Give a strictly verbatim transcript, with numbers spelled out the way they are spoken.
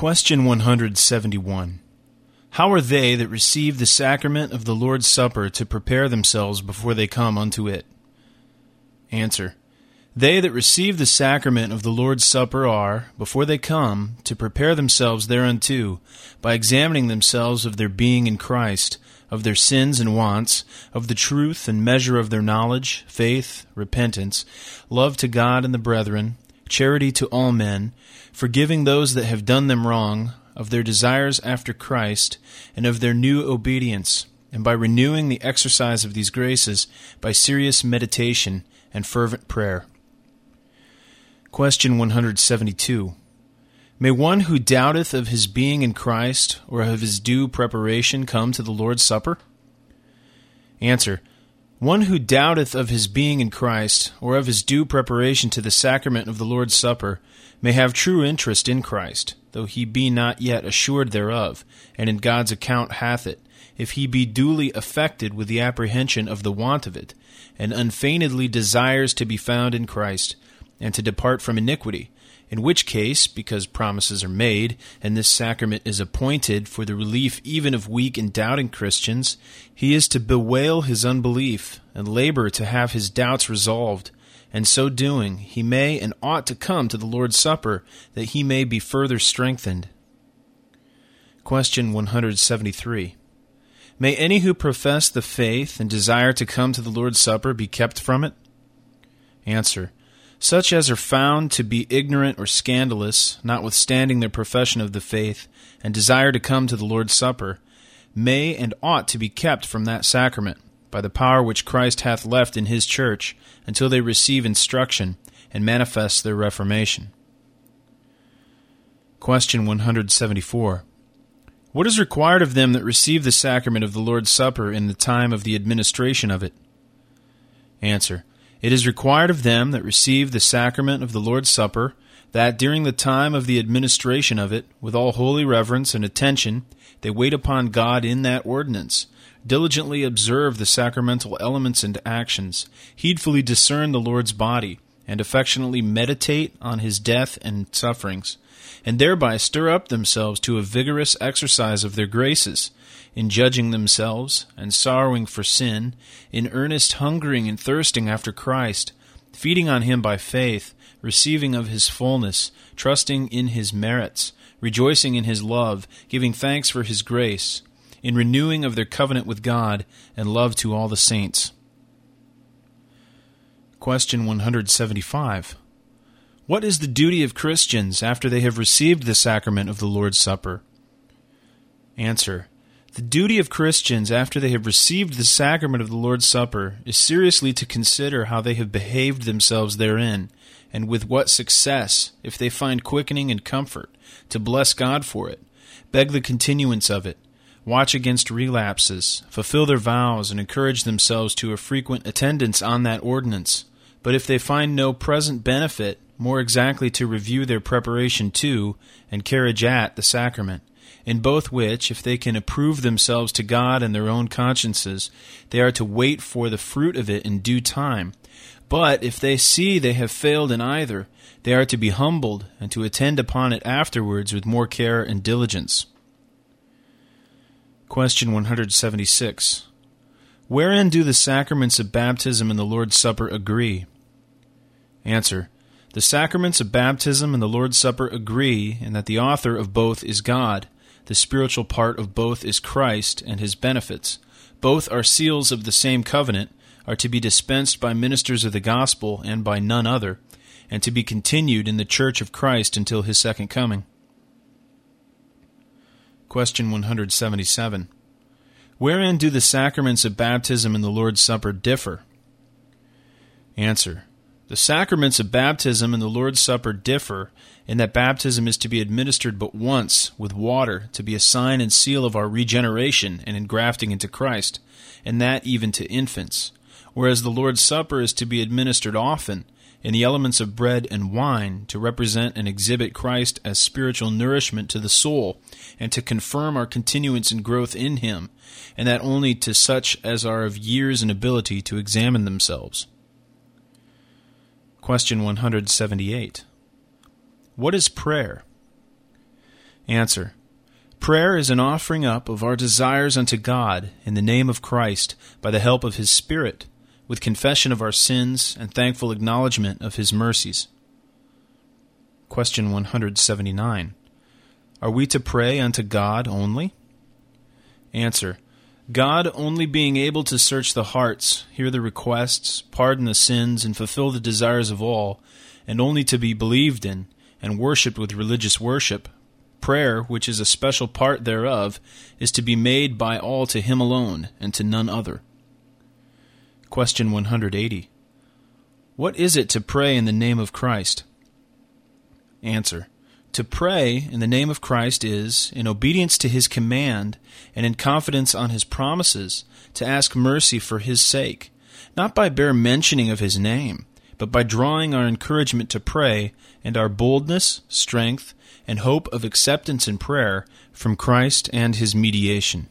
Question one hundred seventy-one. How are they that receive the sacrament of the Lord's Supper to prepare themselves before they come unto it? Answer. They that receive the sacrament of the Lord's Supper are, before they come, to prepare themselves thereunto, by examining themselves of their being in Christ, of their sins and wants, of the truth and measure of their knowledge, faith, repentance, love to God and the brethren, charity to all men, forgiving those that have done them wrong, of their desires after Christ, and of their new obedience, and by renewing the exercise of these graces by serious meditation and fervent prayer. Question one hundred seventy-two. May one who doubteth of his being in Christ or of his due preparation come to the Lord's Supper? Answer. One who doubteth of his being in Christ or of his due preparation to the sacrament of the Lord's Supper may have true interest in Christ, though he be not yet assured thereof, and in God's account hath it, if he be duly affected with the apprehension of the want of it, and unfeignedly desires to be found in Christ, and to depart from iniquity, in which case, because promises are made, and this sacrament is appointed for the relief even of weak and doubting Christians, he is to bewail his unbelief, and labor to have his doubts resolved, and so doing, he may and ought to come to the Lord's Supper, that he may be further strengthened. Question one hundred seventy-three. May any who profess the faith and desire to come to the Lord's Supper be kept from it? Answer. Such as are found to be ignorant or scandalous, notwithstanding their profession of the faith, and desire to come to the Lord's Supper, may and ought to be kept from that sacrament, by the power which Christ hath left in his church, until they receive instruction, and manifest their reformation. Question one hundred seventy-four. What is required of them that receive the sacrament of the Lord's Supper in the time of the administration of it? Answer. It is required of them that receive the sacrament of the Lord's Supper, that during the time of the administration of it, with all holy reverence and attention, they wait upon God in that ordinance, diligently observe the sacramental elements and actions, heedfully discern the Lord's body, and affectionately meditate on his death and sufferings, and thereby stir up themselves to a vigorous exercise of their graces, in judging themselves, and sorrowing for sin, in earnest hungering and thirsting after Christ, feeding on him by faith, receiving of his fullness, trusting in his merits, rejoicing in his love, giving thanks for his grace, in renewing of their covenant with God, and love to all the saints. Question one hundred seventy-five. What is the duty of Christians after they have received the sacrament of the Lord's Supper? Answer. The duty of Christians after they have received the sacrament of the Lord's Supper is seriously to consider how they have behaved themselves therein, and with what success, if they find quickening and comfort, to bless God for it, beg the continuance of it, watch against relapses, fulfill their vows, and encourage themselves to a frequent attendance on that ordinance. But if they find no present benefit, more exactly to review their preparation to, and carriage at, the sacrament. In both which, if they can approve themselves to God and their own consciences, they are to wait for the fruit of it in due time. But if they see they have failed in either, they are to be humbled and to attend upon it afterwards with more care and diligence. Question one hundred seventy-six. Wherein do the sacraments of baptism and the Lord's Supper agree? Answer. The sacraments of baptism and the Lord's Supper agree in that the author of both is God, the spiritual part of both is Christ and his benefits. Both are seals of the same covenant, are to be dispensed by ministers of the gospel and by none other, and to be continued in the church of Christ until his second coming. Question one hundred seventy-seven. Wherein do the sacraments of baptism and the Lord's Supper differ? Answer. The sacraments of baptism and the Lord's Supper differ in that baptism is to be administered but once with water, to be a sign and seal of our regeneration and engrafting into Christ, and that even to infants, whereas the Lord's Supper is to be administered often in the elements of bread and wine, to represent and exhibit Christ as spiritual nourishment to the soul, and to confirm our continuance and growth in him, and that only to such as are of years and ability to examine themselves. Question one hundred seventy-eight. What is prayer? Answer. Prayer is an offering up of our desires unto God in the name of Christ by the help of His Spirit, with confession of our sins and thankful acknowledgement of His mercies. Question one hundred seventy-nine. Are we to pray unto God only? Answer. God only being able to search the hearts, hear the requests, pardon the sins, and fulfill the desires of all, and only to be believed in and worshipped with religious worship, prayer, which is a special part thereof, is to be made by all to Him alone and to none other. Question one hundred eighty. What is it to pray in the name of Christ? Answer. To pray in the name of Christ is, in obedience to His command and in confidence on His promises, to ask mercy for His sake, not by bare mentioning of His name, but by drawing our encouragement to pray and our boldness, strength, and hope of acceptance in prayer from Christ and His mediation.